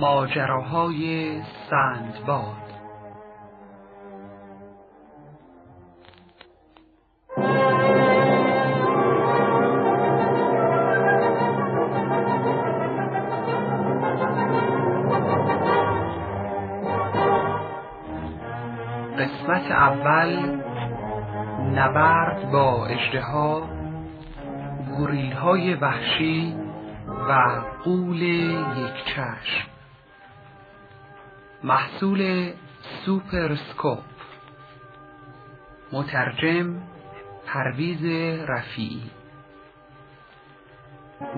ماجراهای سندباد. قسمت اول، نبرد با اژدها، گوریل‌های وحشی و غول یک چشم. محصول سوپرسکوپ. مترجم پرویز رفیعی.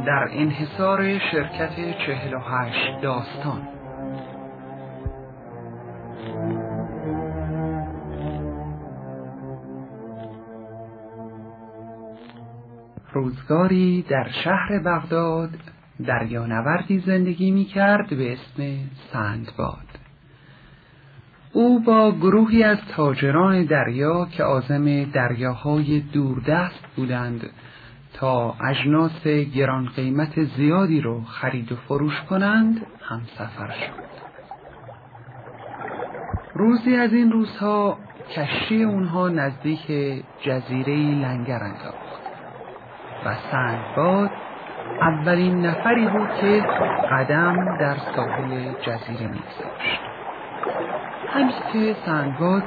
در انحصار شرکت 48 داستان. روزگاری در شهر بغداد دریانوردی زندگی می‌کرد به اسم سندباد. او با گروهی از تاجران دریا که عازم دریاهای دوردست بودند تا اجناس گران قیمت زیادی را خرید و فروش کنند همسفر شد. روزی از این روزها کشتی اونها نزدیک جزیره‌ای لنگر انداخت و سندباد اولین نفری بود که قدم در ساحل جزیره می‌گذاشت. همین که سندباد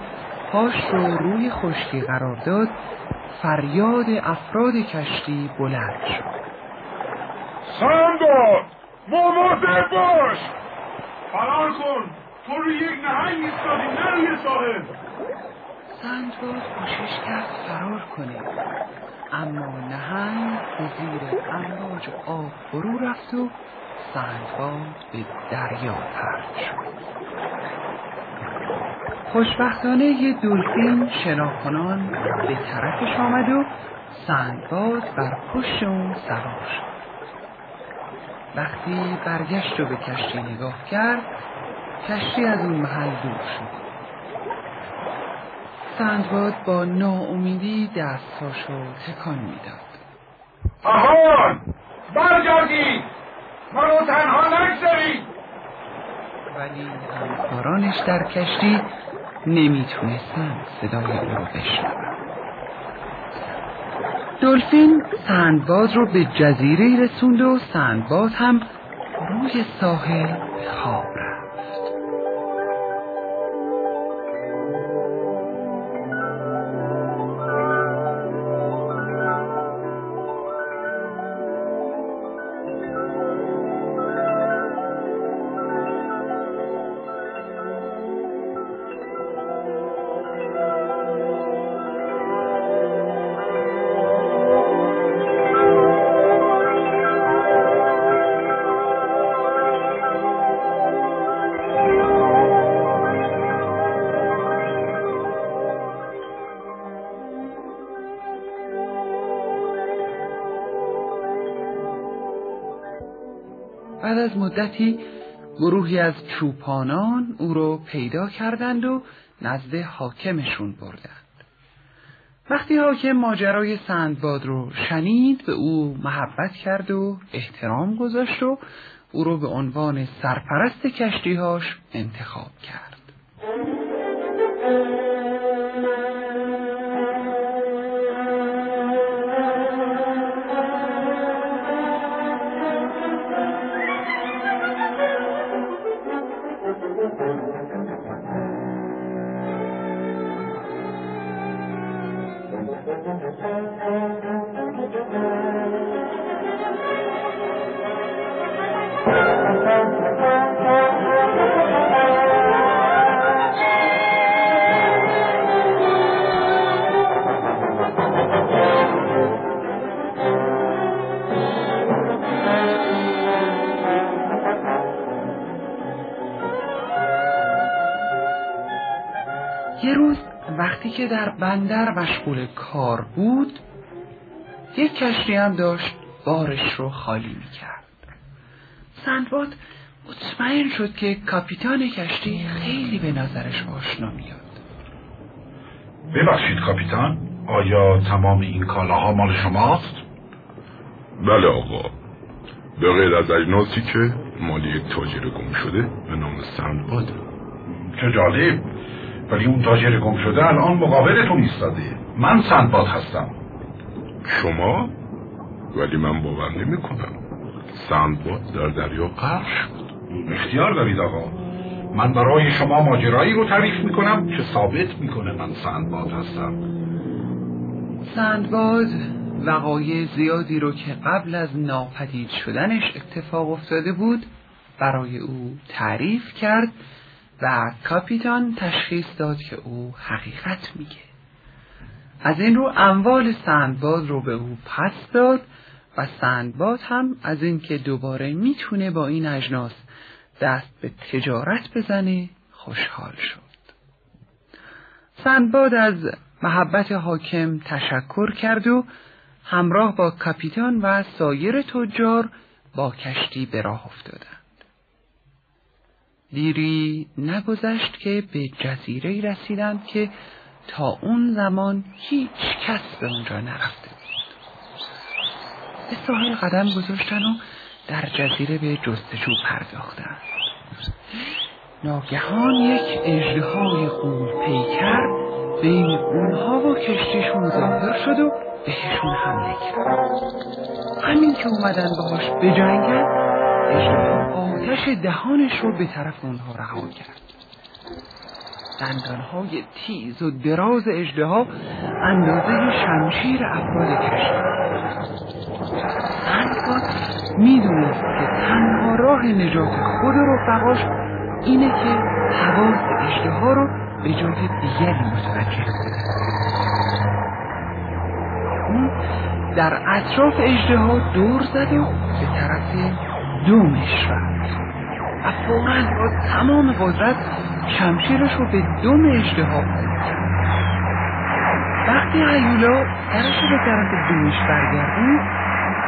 پاش رو روی خشکی قرار داد، فریاد افراد کشتی بلند شد: سندباد مواظب باش! فرار کن! تو روی یک نهنگ ایستادی، نه روی ساحل! سندباد کوشش کرد فرار کنه، اما نهنگ به زیر امواج آب فرو رفت و سندباد به دریا پرت شد. خوشبختانه یه دلفین شناکنان به طرفش آمد و سندباد بر پشت اون سوار شد. وقتی برگشت و به کشتی نگاه کرد، کشتی از اون محل دور شد. سندباد با ناامیدی دستاشو تکان میداد. آهان! برگردید! منو تنها نگذارید! ولی همکارانش در کشتی نمیتونستن صدای او رو بشنون. دلفین سندباد رو به جزیره رسوند و سندباد هم روی ساحل خواب رفت. بعد از مدتی گروهی از چوپانان او رو پیدا کردند و نزد حاکمشون بردند. وقتی حاکم ماجرای سندباد رو شنید، به او محبت کرد و احترام گذاشت و او رو به عنوان سرپرست کشتی‌هاش انتخاب کرد. یه روز وقتی که در بندر مشغول کار بود، یک کشتی هم داشت بارش رو خالی میکرد. سندباد مطمئن شد که کاپیتان کشتی خیلی به نظرش آشنا میاد. ببخشید کاپیتان، آیا تمام این کالاها مال شماست؟ بله آقا، به غیر از اجناسی که مال یک تاجر گم شده به نام سندباد. چه جالب، ولی اون تاجر گم شده الان مقابلتون ایستاده. من سندباد هستم. شما؟ ولی من باور نمی کنم. سندباد در دریا غرق شد. اختیار دارید آقا، من برای شما ماجرایی رو تعریف می کنم که ثابت می کنه من سندباد هستم. سندباد وقایع زیادی رو که قبل از ناپدید شدنش اتفاق افتاده بود برای او تعریف کرد و کاپیتان تشخیص داد که او حقیقت میگه. از این رو اموال سندباد رو به او پس داد و سندباد هم از این که دوباره میتونه با این اجناس دست به تجارت بزنه خوشحال شد. سندباد از محبت حاکم تشکر کرد و همراه با کاپیتان و سایر تجار با کشتی به راه افتادند. دیری نگذشت که به جزیره‌ای رسیدند که تا اون زمان هیچ کس به اونجا نرفته بود. به ساحل قدم گذاشتن و در جزیره به جستجو پرداختند. ناگهان یک اژدهای غول‌پیکر بین اونها و کشتیشون ظاهر شد و بهشون حمله کرد. همین که اومدن باهاش بجنگن، اژدها آتش دهانش رو به طرف اونها رها کرد. دندانهای تیز و دراز اژدها اندازه شمشیر افراد کشتی. سندباد میدونست که تنها راه نجات خود و رفقاش اینه که حواس اژدها رو به جای دیگری متوجه کنه. اون در اطراف اژدها دور زد و به طرف دومش رفت و فوراً با تمام قدرت شمشیرش رو به دوم اژدها برد. وقتی هیولا سرش رو به طرف دومش برگردید،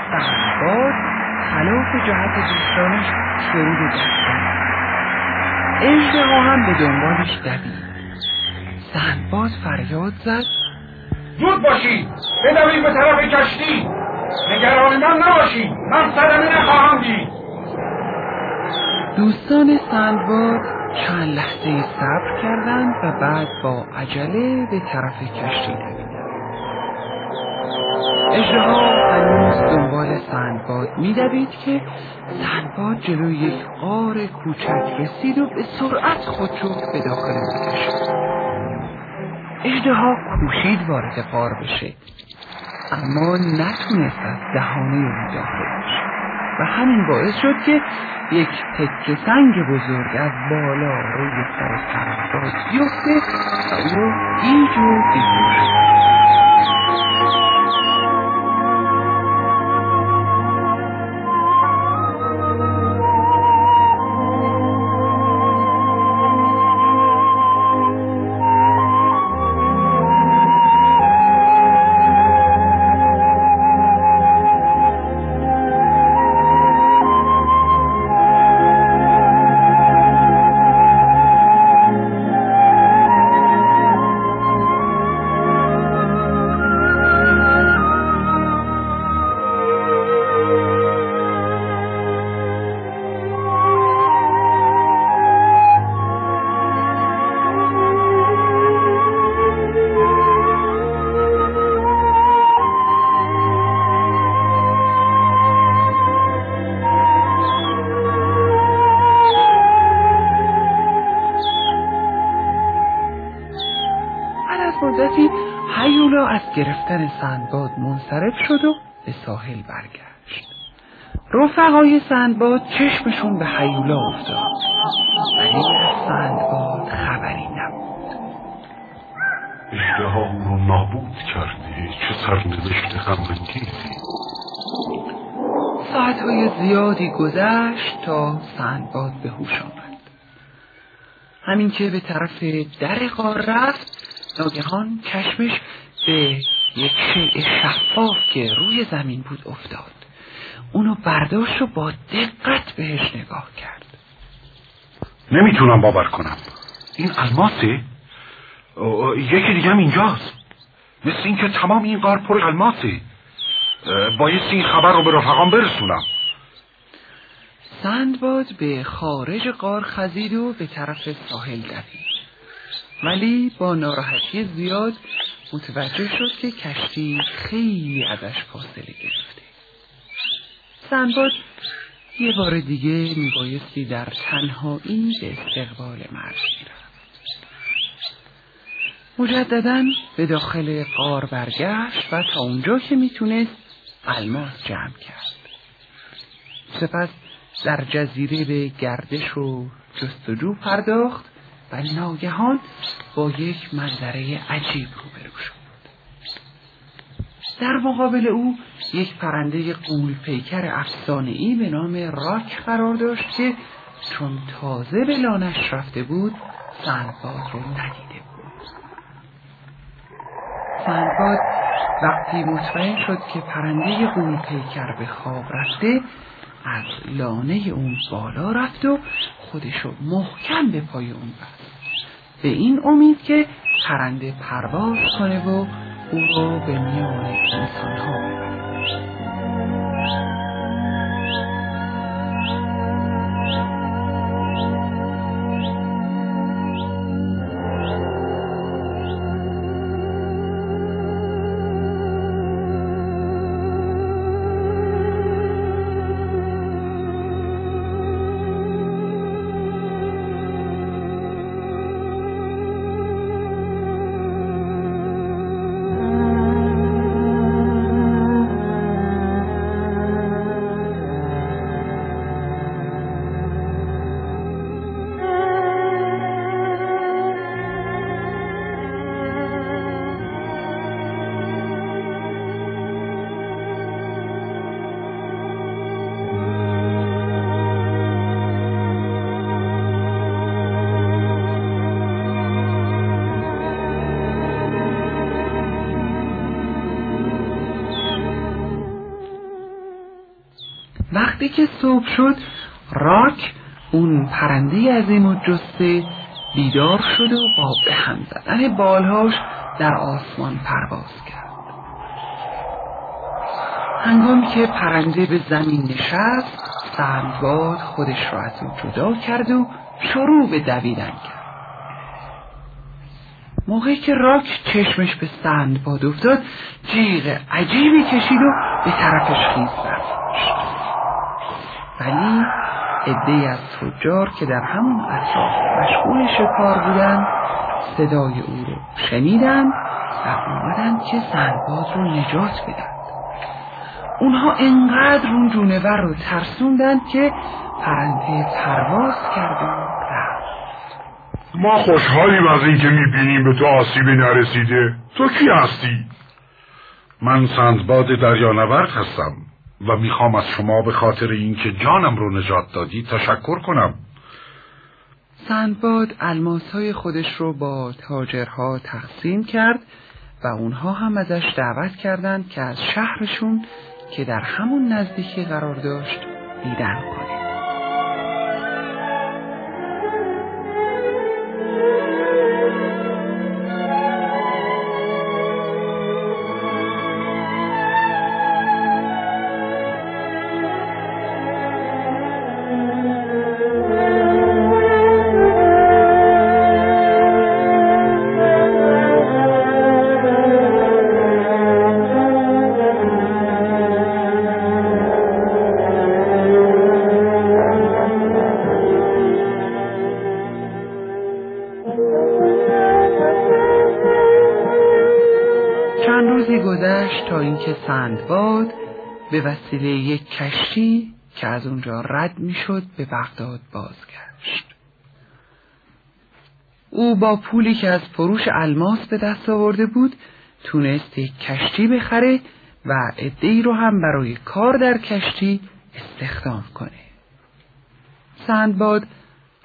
سندباد خلاف جهت دوستانش شروع به دوستان. اژدها هم به دنبالش دوید. سندباد فریاد زد: زود باشید، بدوید به طرف کشتی، نگران من نباشید، من صدمه نخواهم دید. دوستان سندباد چند لحظه صبر کردند و بعد با عجله به طرف کشتی دویدند. اژدها هنوز دنبال سندباد می‌دوید که سندباد جلوی یک غار کوچک رسید و به سرعت خودش رو به داخل آن کشید. اژدها کوشید وارد غار بشه، اما نتونست از دهانه اون داخل بشه و همین باعث شد که یک تکه سنگ بزرگ از بالا روی سر سندباد بیفته و او رو گیج و بیهوش. هیولا از گرفتن سندباد منصرف شد و به ساحل برگشت. رفقای سندباد چشمشون به هیولا افتاد ولی از سندباد خبری نبود. اژدها اون رو نابود کردی، چه سرنوشت غم‌انگیزی. ساعتهای زیادی گذشت تا سندباد به هوش آمد. همین که به طرف در غار رفت، ناگهان چشمش به یک شیء شفاف که روی زمین بود افتاد. اونو برداشت و با دقت بهش نگاه کرد. نمیتونم باور کنم، این الماسه؟ یکی دیگه هم اینجاست. مثل این که تمام این غار پر الماسه. بایست این خبر رو به رفقام برسونم. سندباد به خارج غار خزید و به طرف ساحل دوید. ولی با ناراحتی زیاد متوجه شد که کشتی خیلی ازش فاصله گرفته. سندباد یه بار دیگه میبایستی در تنهایی به استقبال مرگ میرفت. مجدداً به داخل غار برگشت و تا اونجا که میتونست الماس جمع کرد. سپس در جزیره به گردش و جستجو پرداخت و ناگهان با یک منظره عجیب روبرو شد. در مقابل او یک پرنده غول پیکر افسانه‌ای به نام راک قرار داشت که چون تازه به لانش رفته بود سندباد رو ندیده بود. سندباد وقتی مطمئن شد که پرنده غول پیکر به خواب رفته از لانه اون بالا رفت و خودشو محکم به پای اون بست به این امید که پرنده پرواز کنه و او را به میان انسان‌ها ببره. وقتی که صبح شد راک اون پرنده عظیم و جسته بیدار شد و با به هم زدن بالهاش در آسمان پرواز کرد. هنگامی که پرنده به زمین نشست سندباد خودش را از اون جدا کرد و شروع به دویدن کرد. موقعی که راک چشمش به سندباد افتاد جیغ عجیبی کشید و به طرفش خیز برگشت. ولی عده‌ای از تجار که در همون اطراف مشغول شکار بودن صدای او رو شنیدن و اومدن که سندباد رو نجات بدن. اونها انقدر اون جونور رو ترسوندن که پرنده پرواز کردن. ما خوشحالیم از این که میبینیم به تو آسیبی نرسیده. تو کی هستی؟ من سندباد دریانورد هستم و میخوام از شما به خاطر اینکه جانم رو نجات دادی تشکر کنم. سندباد الماس‌های خودش رو با تاجرها تقسیم کرد و اونها هم ازش دعوت کردند که از شهرشون که در همون نزدیکی قرار داشت دیدن کنه. تا اینکه سندباد به وسیله یک کشتی که از اونجا رد میشد به بغداد بازگشت. او با پولی که از فروش الماس به دست آورده بود تونست یک کشتی بخره و عده‌ای رو هم برای کار در کشتی استخدام کنه. سندباد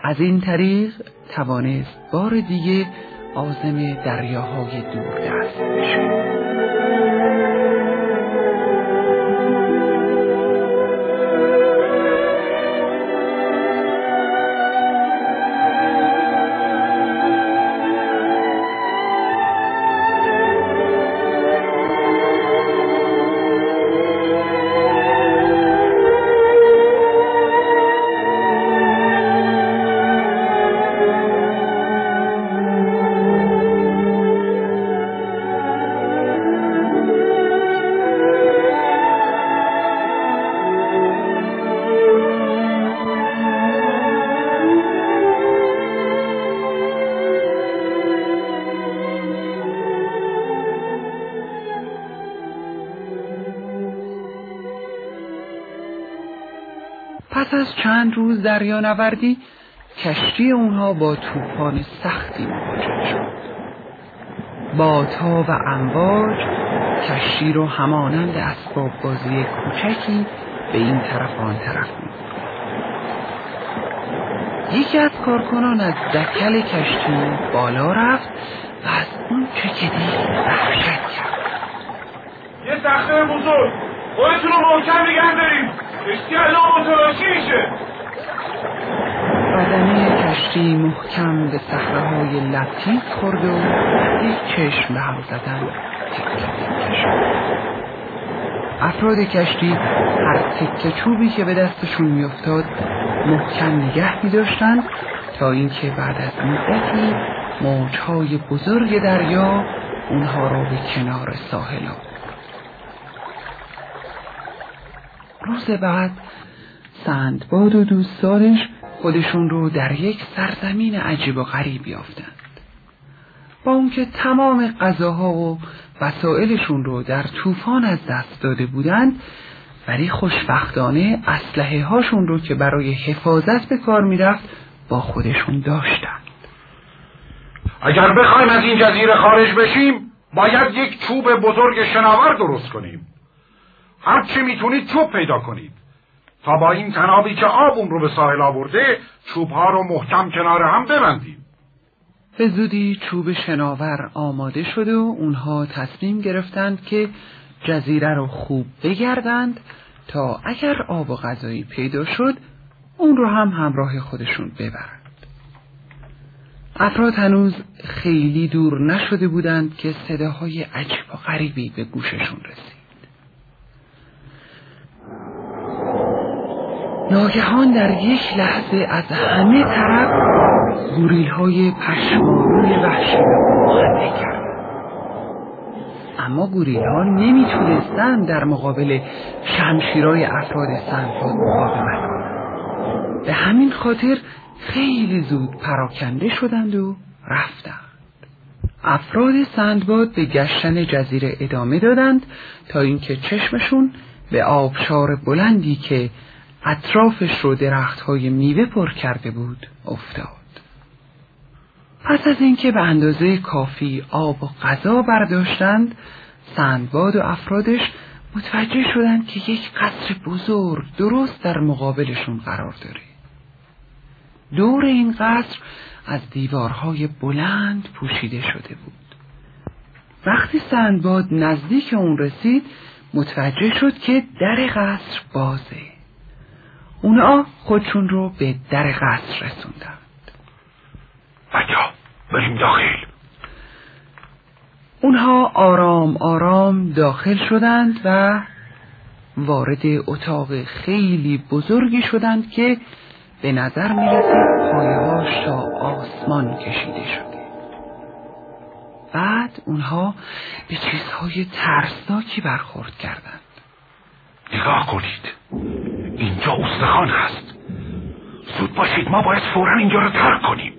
از این طریق توانست بار دیگه عازم دریاهای دوردست بشه. پس از چند روز دریانوردی کشتی اونها با طوفان سختی مواجه شد. بادها و امواج کشتی رو همانند اسباب بازی کوچکی به این طرف آن طرف می‌برد. یکی از کارکنان از دکل کشتی بالا رفت و از اون چکیدی وحشت کرد. یه تخته بزرگ، خودتون رو محکم نگه دارید، کشتی الان متلاشی میشه. بدنه کشتی محکم به صخره‌های لطیف خورد و یک چشم به هم زدن تکه شد. افراد کشتی هر تکه چوبی که به دستشون میافتاد محکم نگه می‌داشتن تا اینکه بعد از مدتی موج‌های بزرگ دریا اونها رو به کنار ساحل آورد. روز بعد سندباد و دوستانش خودشون رو در یک سرزمین عجیب و غریب یافتند. با اون که تمام غذاها و وسائلشون رو در طوفان از دست داده بودند، ولی خوشبختانه اسلحه هاشون رو که برای حفاظت به کار میرفت با خودشون داشتند. اگر بخوایم از این جزیره خارج بشیم باید یک چوب بزرگ شناور درست کنیم. هر چی میتونید چوب پیدا کنید تا با این تنابی که آب اون رو به ساحل آورده چوبها رو محکم کنار هم ببندیم. به زودی چوب شناور آماده شد و اونها تصمیم گرفتند که جزیره رو خوب بگردند تا اگر آب و غذایی پیدا شد اون رو هم همراه خودشون ببرند. افراد هنوز خیلی دور نشده بودند که صداهای عجیب و غریبی به گوششون رسید. ناگهان در یک لحظه از همه طرف گوریل‌های پشمارون وحشی حمله کردند. اما گوریل‌ها نمیتونستن در مقابل شمشیرهای افراد سندباد مقاومت کنند. به همین خاطر خیلی زود پراکنده شدند و رفتند. افراد سندباد به گشتن جزیره ادامه دادند تا اینکه چشمشون به آبشار بلندی که اطرافش رو درخت‌های میوه پر کرده بود افتاد. پس از اینکه به اندازه کافی آب و غذا برداشتند، سندباد و افرادش متوجه شدند که یک قصر بزرگ درست در مقابلشون قرار داره. دور این قصر از دیوارهای بلند پوشیده شده بود. وقتی سندباد نزدیک اون رسید، متوجه شد که در قصر بازه. اونا خودشون رو به در قصر رسوندند. بچه‌ها بریم داخل. اونها آرام آرام داخل شدند و وارد اتاق خیلی بزرگی شدند که به نظر می‌رسید پایه‌هاش تا آسمان کشیده شده. بعد اونها به چیزهای ترسناکی برخورد کردند. نگاه کنید، اینجا استخوان هست. زود باشید، ما باید فوراً اینجا رو ترک کنیم.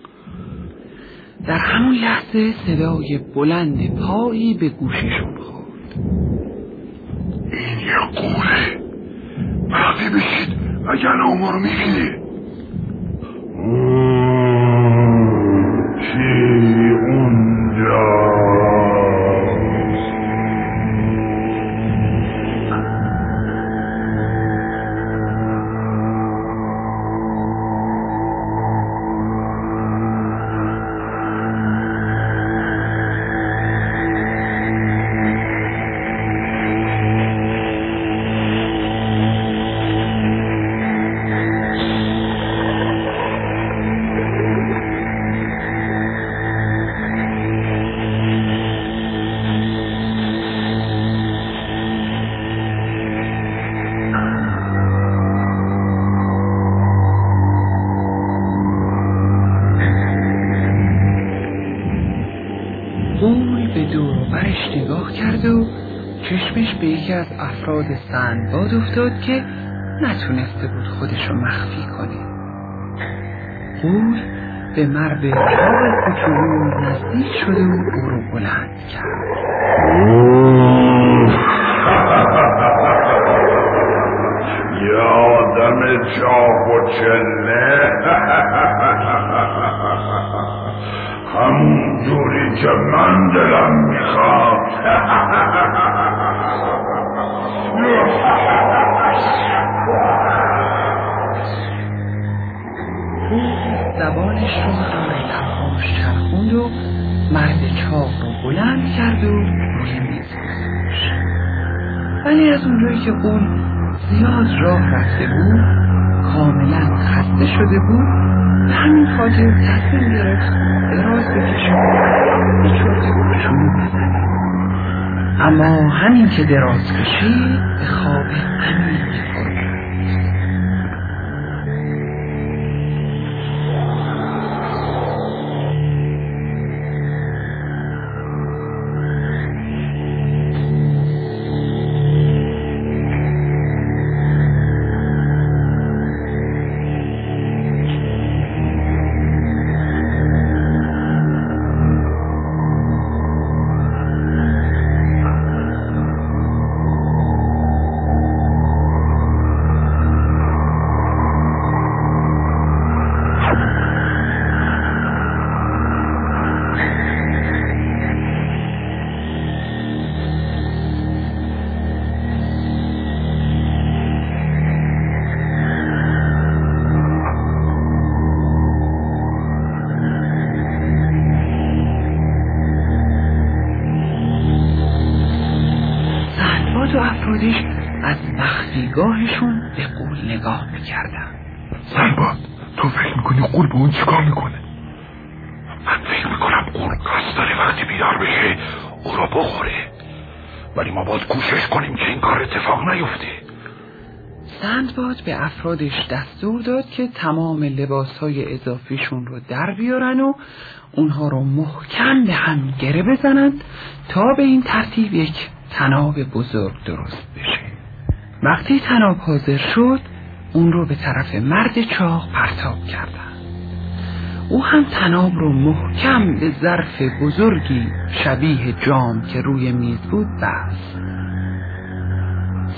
در همون لحظه صدای بلند پایی به گوششون خورد. این یک قوله، بعدی بشید اگر اوما رو میبینه. چی اونجا؟ یکی از افراد سندباد افتاد که نتونسته بود خودشو مخفی کنه. اون به مرد چاق کوچولو نزدیک شد و او رو بلند کرد. یا آدم جا و چله همون جوری که من دلم میخواد. زبانش رو برای لبهاش چرخوند و مرد چاق رو بلند کرد و روی میز گذاشت. ولی از اونجایی که اون زیاد راه رفته بود، کاملا خسته شده بود، به همین خاطر تصمیم گرفت دراز بکشونه به چرت و پرتون بزنه. اما همین که دراز کشید به خواب عمیقی فرو رفت. از مخفیگاهشون به قول نگاه میکردم. سنباد، تو فکر میکنی قول به اون چیکار میکنه؟ من فکر میکنم قول قصد داره وقتی بیدار بشه او را بخوره، ولی ما باید کوشش کنیم که این کار اتفاق نیفته. سنباد به افرادش دستور داد که تمام لباسهای اضافیشون رو در بیارن و اونها رو محکم به هم گره بزنند تا به این ترتیب یک تناب بزرگ درست بشه. وقتی تناب حاضر شد، اون رو به طرف مرد چاق پرتاب کردن. او هم تناب رو محکم به ظرف بزرگی شبیه جام که روی میز بود بست.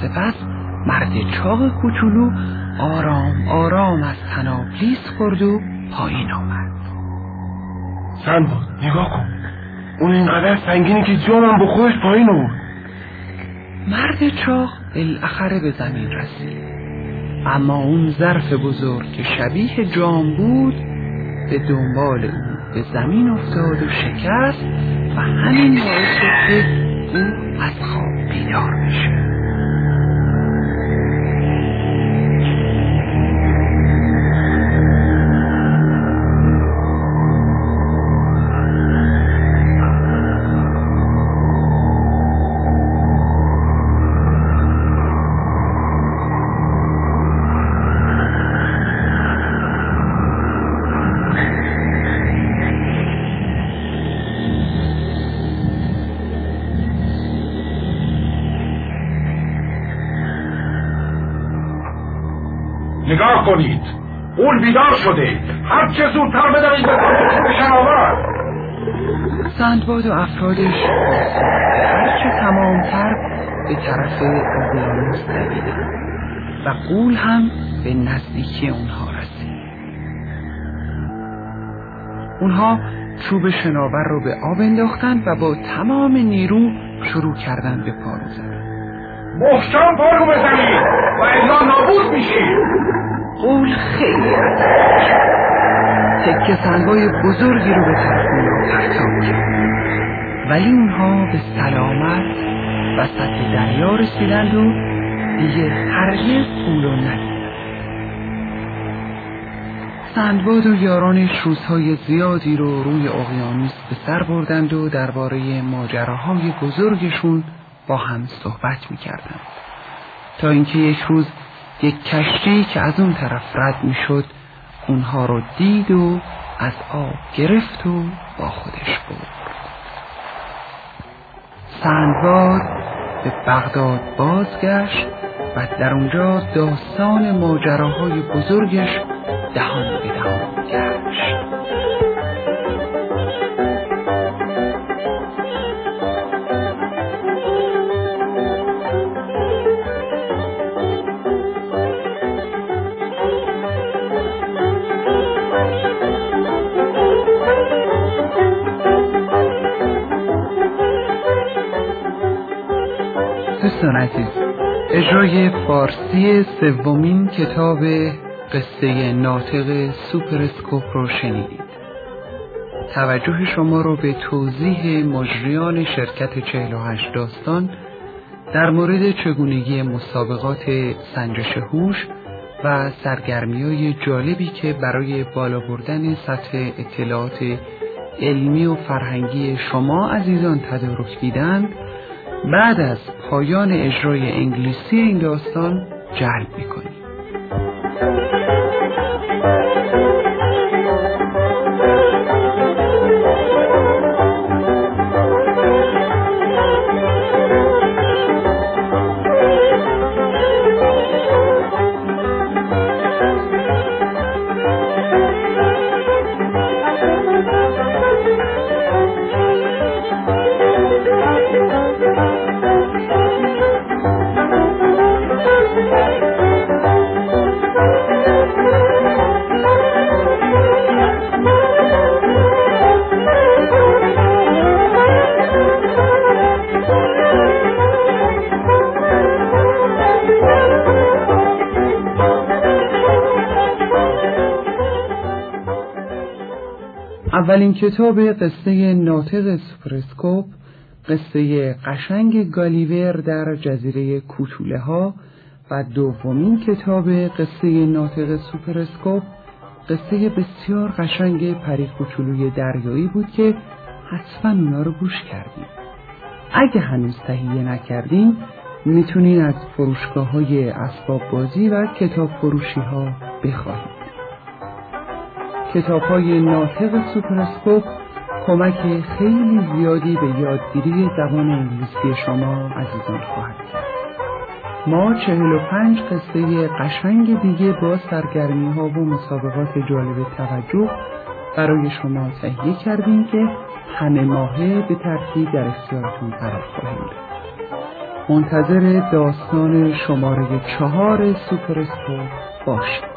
سپس مرد چاق کوچولو آرام آرام از تناب لیز خورد و پایین آمد. سنباد، نگاه کن، اون اینقدر سنگینی که جامم با خودش پایین آورد. مرد چاق بالاخره به زمین رسید، اما اون ظرف بزرگ که شبیه جام بود به دنبال اون به زمین افتاد و شکست و همین باعث شد که اون از خواب بیدار بشه. نگاه کنید، اون بیدار شده، هر چه زودتر بدارید به شناور. سندباد و افرادش هر چه تمامتر به طرف اقیانوس دویدند و غول هم به نزدیکی اونها رسید. اونها چوب شناور رو به آب انداختن و با تمام نیرو شروع کردن به پارو زدن. محکم پارو بزنید و الا نابود میشید. قول خیلی تکه سنگای بزرگی رو به طرف اونها پرتاب کرد، ولی اونها به سلامت وسط دریا رسیدند و دیگه هرگز اون رو ندیدند. سندباد و یارانش روزهای زیادی رو روی اقیانوس به سر بردند و درباره ماجراهای بزرگشون با هم صحبت می‌کردند، تا اینکه یک روز یک کشتی که از اون طرف رد می‌شد اونها رو دید و از آب گرفت و با خودش برد. سندباد به بغداد بازگشت و در اونجا داستان ماجراهای بزرگش دهان به دهان گشت. دوستان عزیز، اجرای فارسی سومین کتاب قصه ناطق سوپراسکوپ رو شنیدید. توجه شما رو به توضیح مجریان شرکت 48 داستان در مورد چگونگی مسابقات سنجش هوش و سرگرمی‌های جالبی که برای بالا بردن سطح اطلاعات علمی و فرهنگی شما عزیزان تدارک دیدند بعد از پایان اجرای انگلیسی این داستان جلب می‌کنیم. اولین کتاب قصه ناطق سوپراسکوپ، قصه قشنگ گالیور در جزیره کوتوله ها و دومین کتاب قصه ناطق سوپراسکوپ، قصه بسیار قشنگ پری کوچولوی دریایی بود که حتما اونا رو گوش کردیم. اگه هنوز تهیه نکردین میتونین از فروشگاه های اسباب بازی و کتاب فروشی ها بخواهید. کتاب‌های ناطق سوپراسکوپ کمک خیلی زیادی به یادگیری زبان انگلیسی شما عزیزان خواهد کرد. ما 45 قصه قشنگ دیگه با سرگرمی‌ها و مسابقات جالب توجه برای شما تهیه کردیم که همه ماهه به ترتیب در اختیارتون قرار خواهیم داد. منتظر داستان شماره 4 سوپراسکوپ باشید.